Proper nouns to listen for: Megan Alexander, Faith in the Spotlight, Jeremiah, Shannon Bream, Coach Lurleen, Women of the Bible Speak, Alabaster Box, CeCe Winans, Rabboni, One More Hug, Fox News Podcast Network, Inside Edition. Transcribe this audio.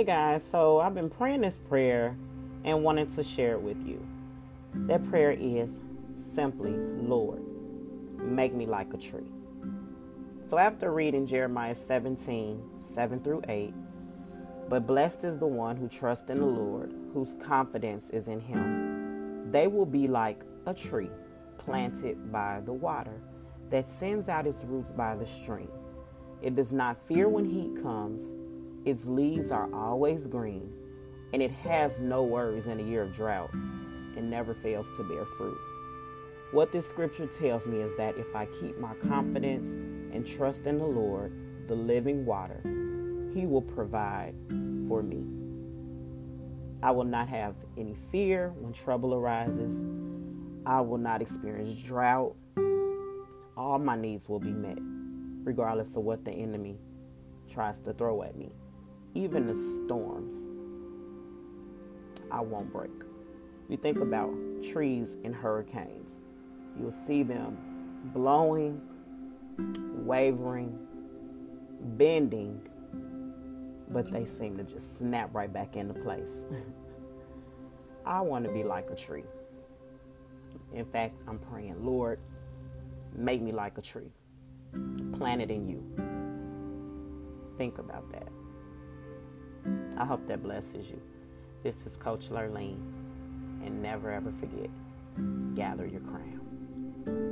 Hey guys, so I've been praying this prayer and wanted to share it with you. That prayer is simply, Lord, make me like a tree. So after reading Jeremiah 17:7-8, but blessed is the one who trusts in the Lord, whose confidence is in him. They will be like a tree planted by the water that sends out its roots by the stream. It does not fear when heat comes. Its leaves are always green, and it has no worries in a year of drought and never fails to bear fruit. What this scripture tells me is that if I keep my confidence and trust in the Lord, the living water, He will provide for me. I will not have any fear when trouble arises. I will not experience drought. All my needs will be met, regardless of what the enemy tries to throw at me. Even the storms, I won't break. You think about trees in hurricanes. You'll see them blowing, wavering, bending, but they seem to just snap right back into place. I want to be like a tree. In fact, I'm praying, Lord, make me like a tree, planted in you. Think about that. I hope that blesses you. This is Coach Lurleen, and never ever forget, gather your crown.